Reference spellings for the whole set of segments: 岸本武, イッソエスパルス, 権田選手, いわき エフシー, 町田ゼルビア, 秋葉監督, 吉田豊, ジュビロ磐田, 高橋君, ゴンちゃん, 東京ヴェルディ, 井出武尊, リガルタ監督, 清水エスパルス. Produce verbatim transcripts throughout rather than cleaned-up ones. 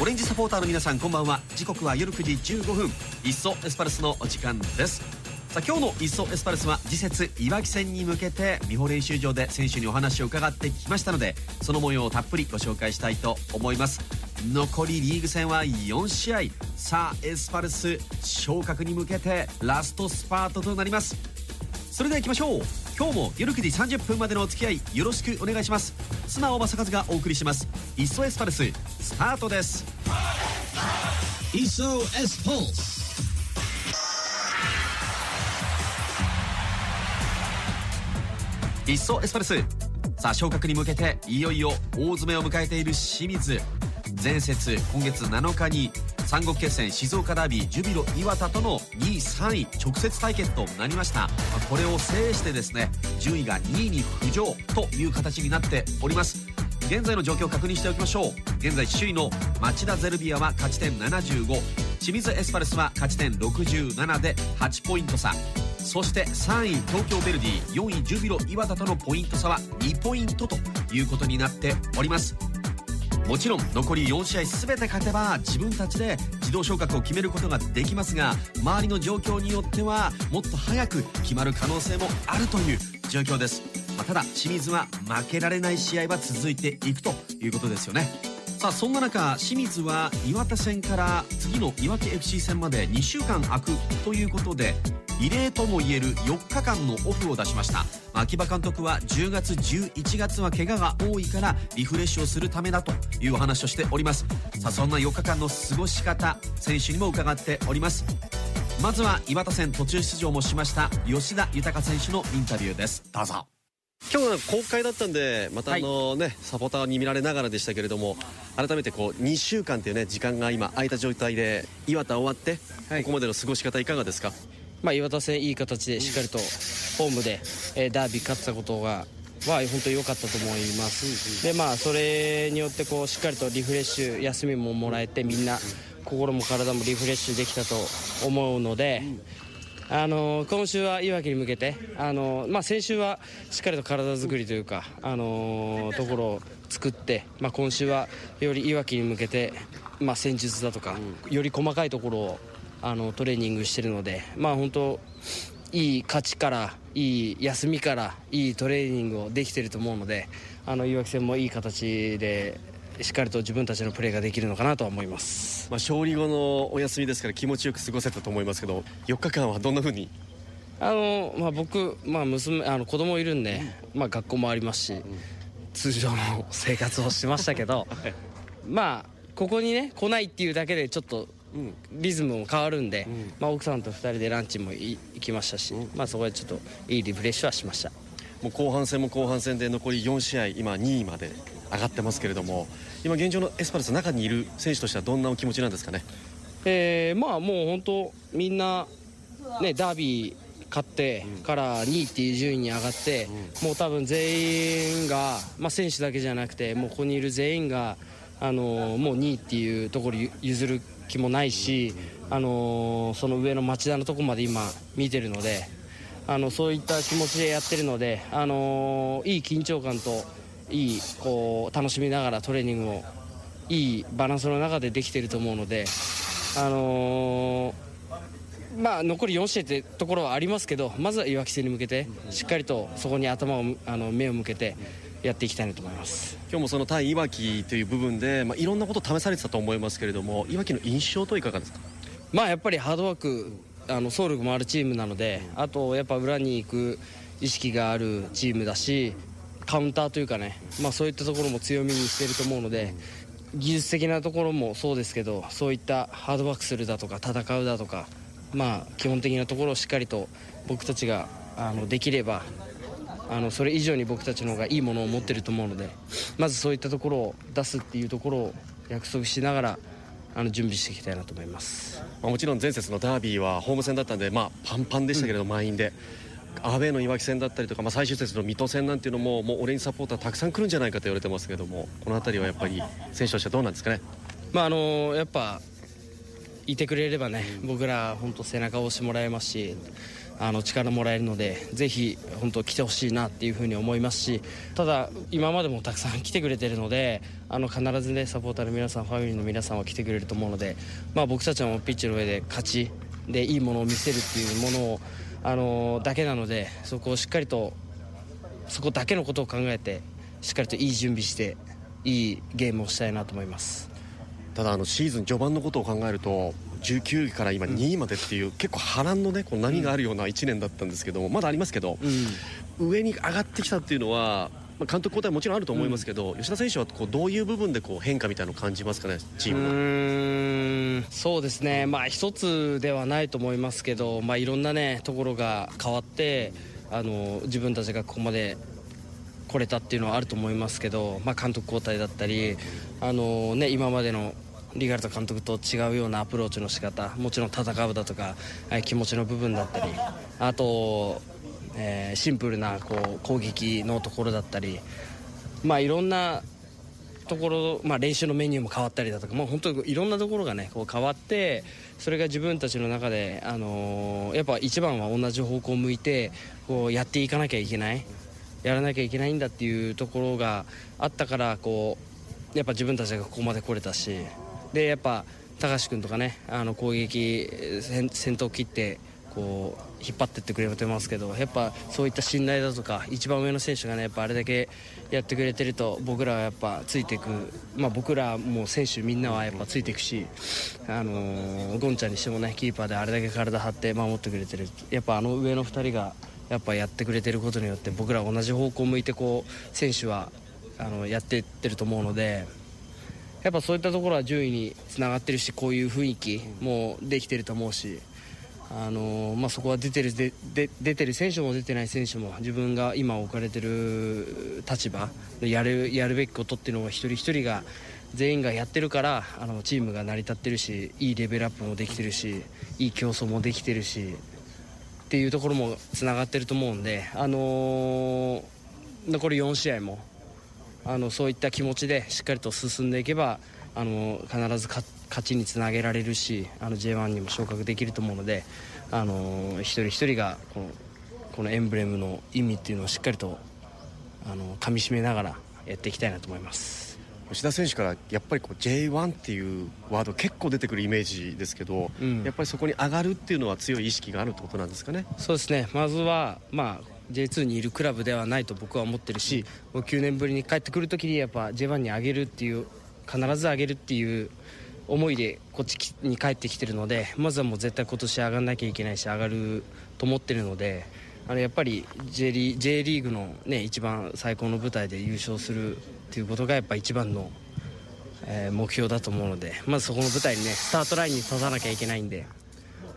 オレンジサポーターの皆さん、こんばんは。時刻は夜くじじゅうごふん、イッソエスパルスのお時間です。さあ、今日のイッソエスパルスは次節いわき戦に向けて美保練習場で選手にお話を伺ってきましたので、その模様をたっぷりご紹介したいと思います。残りリーグ戦はよんしあい。さあ、エスパルス昇格に向けてラストスパートとなります。それでは行きましょう。今日も夜くじさんじゅっぷんまでのお付き合いよろしくお願いします。須直正和がお送りします。イッソエスパルススタートです。イッソエスパルス。イッソエスパルス。さあ、昇格に向けていよいよ大詰めを迎えている清水。前節、今月なのかに三国決戦静岡ダービージュビロ磐田とのにいさんい直接対決となりました。これを制してですね、順位がにいに浮上という形になっております。現在の状況を確認しておきましょう。現在首位の町田ゼルビアは勝ち点ななじゅうご、清水エスパルスは勝ち点ろくじゅうななではちポイント差。そしてさんい東京ヴェルディ、よんいジュビロ磐田とのポイント差はにポイントということになっております。もちろん残りよんしあい全て勝てば自分たちで自動昇格を決めることができますが、周りの状況によってはもっと早く決まる可能性もあるという状況です。まあ、ただ清水は負けられない試合は続いていくということですよね。さあ、そんな中、清水は岩手戦から次のいわき エフシー 戦までにしゅうかん空くということで、異例ともいえるよっかかんのオフを出しました。秋葉監督はじゅうがつじゅういちがつは怪我が多いからリフレッシュをするためだというお話をしております。さあ、そんなよっかかんの過ごし方、選手にも伺っております。まずは岩田戦途中出場もしました吉田豊選手のインタビューです。どうぞ。今日は公開だったんで、またあのね、はい、サポーターに見られながらでしたけれども、改めてこうにしゅうかんというね、時間が今空いた状態で岩田終わって、はい、ここまでの過ごし方いかがですか？まあ、岩田戦いい形でしっかりとホームで、えー、ダービー勝ったことがは本当に良かったと思います。で、まあ、それによってこうしっかりとリフレッシュ、休みももらえて、みんな心も体もリフレッシュできたと思うので、あのー、今週はいわきに向けて、あのーまあ、先週はしっかりと体作りというか、あのー、ところを作って、まあ、今週はよりいわきに向けて、まあ、戦術だとかより細かいところをあのトレーニングしてるので、まあ、本当いい勝ちからいい休みからいいトレーニングをできてると思うので、あのいわき戦もいい形でしっかりと自分たちのプレーができるのかなと思います。まあ、勝利後のお休みですから気持ちよく過ごせたと思いますけど、よっかかんはどんな風に？あの、まあ、僕、まあ、娘あの子供いるんで、まあ、学校もありますし、通常の生活をしましたけど、はい、まあここにね来ないっていうだけでちょっとうん、リズムも変わるんで、うんまあ、奥さんとふたりでランチも行きましたし、うんまあ、そこでちょっといいリフレッシュはしました。もう後半戦も後半戦で残りよんしあい、今にいまで上がってますけれども、今現状のエスパルスの中にいる選手としてはどんなお気持ちなんですかね？えー、まあもう本当みんな、ね、ダービー勝ってからにいっていう順位に上がって、うん、もう多分全員が、まあ、選手だけじゃなくてもうここにいる全員が、あのー、もうにいっていうところ譲る気もないし、あのー、その上の町田のとこまで今見てるので、あのそういった気持ちでやってるので、あのー、いい緊張感といいこう楽しみながらトレーニングをいいバランスの中でできてると思うので、あのー、まあ残りよんしあいってところはありますけど、まずはいわき戦に向けてしっかりとそこに頭をあの目を向けてやっていきたいなと思います。今日もその対いわきという部分で、まあ、いろんなこと試されてたと思いますけれども、いわきの印象といかがですか？まあ、やっぱりハードワーク、あの総力もあるチームなので、あとやっぱ裏に行く意識があるチームだし、カウンターというかね、まあ、そういったところも強みにしていると思うので、技術的なところもそうですけど、そういったハードワークするだとか戦うだとか、まあ、基本的なところをしっかりと僕たちがあのできれば、あのそれ以上に僕たちの方がいいものを持ってると思うので、まずそういったところを出すっていうところを約束しながらあの準備していきたいなと思います。まあ、もちろん前節のダービーはホーム戦だったんで、まあ、パンパンでしたけれど、満員で、うん、アウェーのいわき戦だったりとか、まあ、最終節の水戸戦なんていうのも、もうオレンジサポーターたくさん来るんじゃないかと言われてますけれども、この辺りはやっぱり選手としてはどうなんですかね？まあ、あのやっぱいてくれればね、僕ら本当背中を押してもらえますし、あの力もらえるので、ぜひ本当来てほしいなっていうふうに思いますし、ただ今までもたくさん来てくれてるので、あの必ずねサポーターの皆さん、ファミリーの皆さんは来てくれると思うので、まあ、僕たちもピッチの上で勝ちでいいものを見せるっていうものをあのだけなので、そこをしっかりとそこだけのことを考えて、しっかりといい準備していいゲームをしたいなと思います。ただあのシーズン序盤のことを考えるとじゅうきゅういから今にいまでっていう、うん、結構波乱のねこう波があるようないちねんだったんですけども、まだありますけど、うん、上に上がってきたっていうのは、まあ、監督交代もちろんあると思いますけど、うん、吉田選手はこうどういう部分でこう変化みたいなのを感じますかね、チームは。うーん、そうですね、まあ、一つではないと思いますけど、まあ、いろんな、ね、ところが変わってあの自分たちがここまで来れたっていうのはあると思いますけど、まあ、監督交代だったりあの、ね、今までのリガルタ監督と違うようなアプローチの仕方、もちろん戦うだとか気持ちの部分だったり、あと、えー、シンプルなこう攻撃のところだったり、まあ、いろんなところ、まあ、練習のメニューも変わったりだとか、もう本当にいろんなところが、ね、こう変わって、それが自分たちの中で、あのー、やっぱ一番は同じ方向を向いてこうやっていかなきゃいけない、やらなきゃいけないんだっていうところがあったから、こうやっぱ自分たちがここまで来れたし、でやっぱ高橋君とかね、あの攻撃先頭を切ってこう引っ張ってってくれてますけど、やっぱそういった信頼だとか一番上の選手がねやっぱあれだけやってくれてると、僕らはやっぱついていく、まあ、僕らも選手みんなはやっぱついていくし、あのー、ゴンちゃんにしてもねキーパーであれだけ体張って守ってくれてる、やっぱあの上のふたりがやっぱやってくれてることによって、僕ら同じ方向を向いてこう選手はあのやっていってると思うので、やっぱそういったところは順位につながってるし、こういう雰囲気もできてると思うし、あのーまあ、そこは出てるでで出てる選手も出てない選手も、自分が今置かれてる立場でやる、やるべきことっていうのを一人一人が全員がやってるから、あのチームが成り立ってるし、いいレベルアップもできてるし、いい競争もできてるしっていうところもつながってると思うんで、あのー、残りよん試合もあのそういった気持ちでしっかりと進んでいけば、あの必ず勝ちにつなげられるし、あの ジェイワン にも昇格できると思うので、あのー、一人一人がこの、このエンブレムの意味っていうのをしっかりとあのかみしめながらやっていきたいなと思います。吉田選手からやっぱりこう ジェイワン っていうワード結構出てくるイメージですけど、うん、やっぱりそこに上がるっていうのは強い意識があるってことなんですかね。そうですね、まずは、まあ、ジェイツー にいるクラブではないと僕は思ってるし、もうきゅうねんぶりに帰ってくるときにやっぱ ジェイワン に上げるっていう、必ず上げるっていう思いでこっちに帰ってきてるので、まずはもう絶対今年上がらなきゃいけないし、上がると思ってるので、あのやっぱり J リーグの、ね、一番最高の舞台で優勝するということがやっぱ一番の、えー、目標だと思うので、まずそこの舞台にねスタートラインに立たなきゃいけないんで、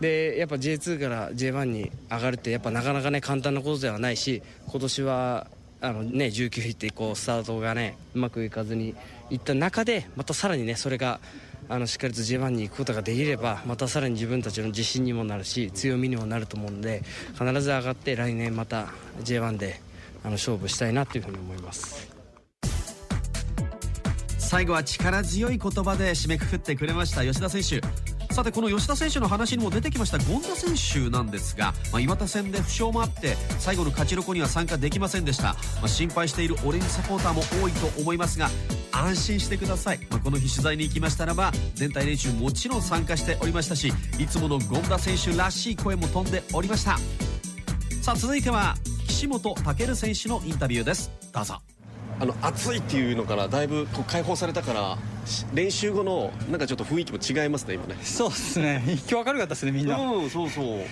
でやっぱ ジェイツー から ジェイワン に上がるってやっぱなかなかね簡単なことではないし、今年はあの、ね、じゅうきゅういってこうスタートがねうまくいかずにいった中で、またさらにねそれがあのしっかりと ジェイワン に行くことができれば、またさらに自分たちの自信にもなるし、強みにもなると思うので、必ず上がって来年また ジェイワン であの勝負したいなというふうに思います。最後は力強い言葉で締めくくってくれました吉田選手。さてこの吉田選手の話にも出てきました権田選手なんですが、まあ、岩田戦で負傷もあって最後の勝ち残りには参加できませんでした、まあ、心配しているオレンジサポーターも多いと思いますが、安心してください、まあ、この日取材に行きましたらば全体練習もちろん参加しておりましたし、いつもの権田選手らしい声も飛んでおりました。さあ続いては岸本武選手のインタビューです。どうぞ。あの暑いっていうのからだいぶこう解放されたから練習後のなんかちょっと雰囲気も違いますね今ね。そうですね、今日明るかったですねみんな、うん、そうそう、はい、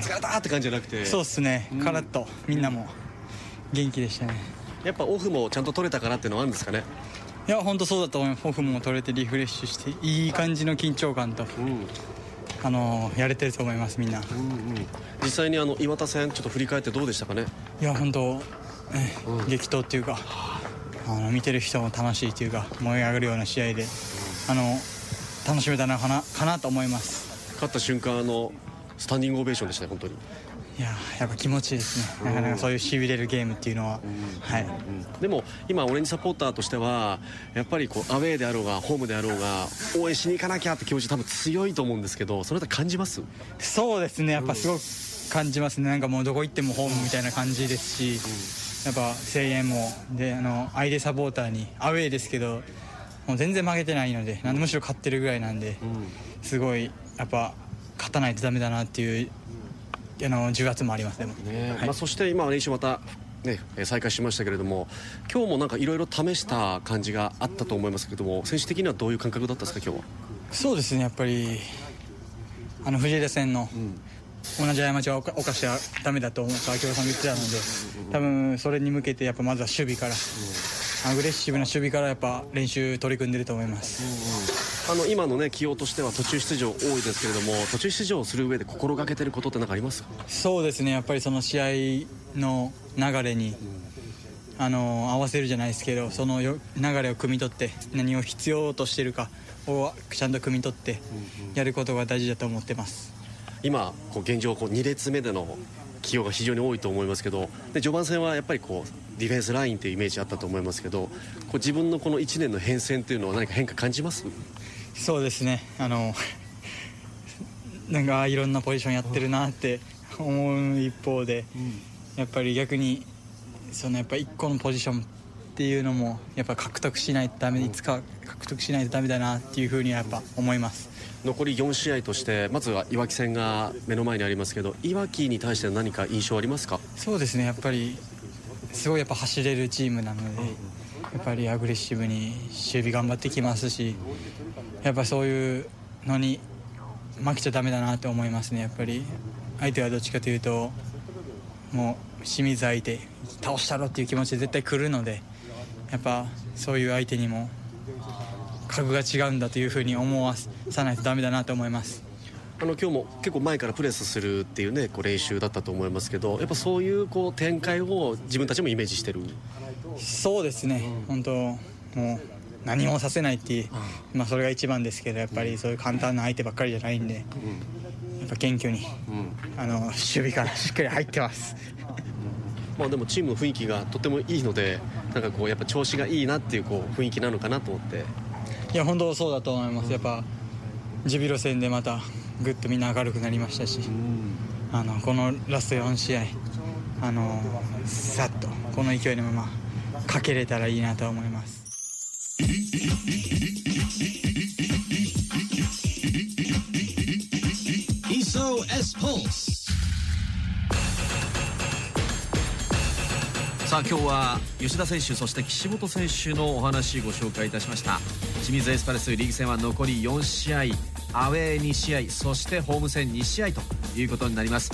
疲れたって感じじゃなくて、そうですね、カラッとみんなも元気でしたね。やっぱオフもちゃんと取れたかなっていうのはあるんですかね。いや本当そうだと思います。オフも取れてリフレッシュしていい感じの緊張感と、うん、あのやれてると思いますみんな、うんうん、実際にあの岩田戦ちょっと振り返ってどうでしたかね。いや本当、うん、激闘っていうか、あの見てる人も楽しいというか燃え上がるような試合で、あの楽しめたのかな、かなと思います。勝った瞬間のスタンディングオベーションでしたね本当に。いややっぱ気持ちいいですね、なかなかそういうしびれるゲームっていうのは、うんはいうん、でも今オレンジサポーターとしてはやっぱりこうアウェーであろうがホームであろうが応援しに行かなきゃって気持ち多分強いと思うんですけど、その辺り感じます。そうですね、やっぱすごく、うん感じますね。なんかもうどこ行ってもホームみたいな感じですし、やっぱ声援もで、あの相手サポーターにアウェーですけどもう全然負けてないので、むしろ勝ってるぐらいなんで、すごいやっぱ勝たないとダメだなっていうあの重圧もありますね。はい、まあ、そして今は練習また、ね、再開しましたけれども、今日もなんかいろいろ試した感じがあったと思いますけれども、選手的にはどういう感覚だったんですか今日は。そうですね、やっぱりあの藤枝戦の、うん、同じ過ちは犯しちゃダメだと思った秋葉さんが言ってたので、多分それに向けてやっぱまずは守備から、うん、アグレッシブな守備からやっぱ練習取り組んでると思います。うんうん、あの今の、ね、起用としては途中出場多いですけれども、途中出場する上で心がけてることって何かありますか？そうですね、やっぱりその試合の流れに、うん、あの合わせるじゃないですけど、その流れを汲み取って何を必要としてるかをちゃんと汲み取ってやることが大事だと思ってます。今こう現状こうに列目での起用が非常に多いと思いますけど、で序盤戦はやっぱりこうディフェンスラインというイメージあったと思いますけど、こう自分のこのいちねんの変遷というのは何か変化感じます？そうですね、あのなんかいろんなポジションやってるなって思う一方で、やっぱり逆にそのやっぱいっこのポジションっていうのもやっぱ獲得しないとダメ、いつか獲得しないとダメだなっていうふうにやっぱ思います。残りよん試合として、まずはいわき戦が目の前にありますけど、いわきに対して何か印象ありますか？そうですね、やっぱりすごいやっぱ走れるチームなので、やっぱりアグレッシブに守備頑張ってきますし、やっぱそういうのに負けちゃダメだなと思いますね。やっぱり相手はどっちかというともう清水相手倒したろっていう気持ちで絶対来るので、やっぱそういう相手にも格が違うんだというふうに思わさないとダメだなと思います。あの今日も結構前からプレスするっていうね、こう練習だったと思いますけど、やっぱそういうこう展開を自分たちもイメージしてる。そうですね、うん、本当もう何もさせないっていう、うん、まあ、それが一番ですけど、やっぱりそういう簡単な相手ばっかりじゃないんで、うん、やっぱ謙虚に、うん、あの守備からしっかり入ってますまあでもチームの雰囲気がとてもいいので、なんかこうやっぱ調子がいいなっていう、こう雰囲気なのかなと思って。いや本当そうだと思います。やっぱジュビロ戦でまたぐっとみんな明るくなりましたし、あのこのラストよん試合、あのさっとこの勢いのままかけれたらいいなと思います。イーエスオーエス ポルス。さあ今日は吉田選手、そして岸本選手のお話ご紹介いたしました。清水エスパルスリーグ戦は残りよん試合、アウェーに試合、そしてホーム戦に試合ということになります。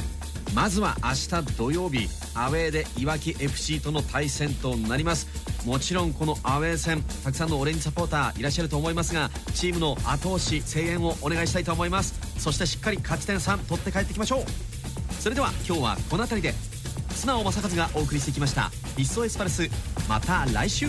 まずは明日土曜日、アウェーでいわき エフシー との対戦となります。もちろんこのアウェー戦、たくさんのオレンジサポーターいらっしゃると思いますが、チームの後押し声援をお願いしたいと思います。そしてしっかり勝ち点さん取って帰ってきましょう。それでは今日はこの辺りで、砂尾正和がお送りしてきました。イッソーエスパルス、また来週。